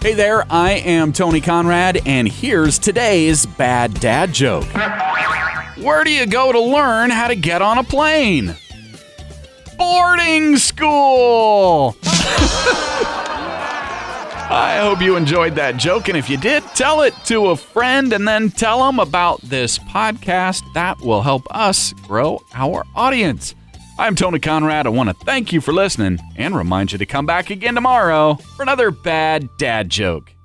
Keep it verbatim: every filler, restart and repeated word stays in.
Hey there, I am Tony Conrad, and here's today's bad dad joke. Where do you go to learn how to get on a plane? Boarding school! I hope you enjoyed that joke, and if you did, tell it to a friend and then tell them about this podcast. That will help us grow our audience. I'm Tony Conrad. I want to thank you for listening and remind you to come back again tomorrow for another bad dad joke.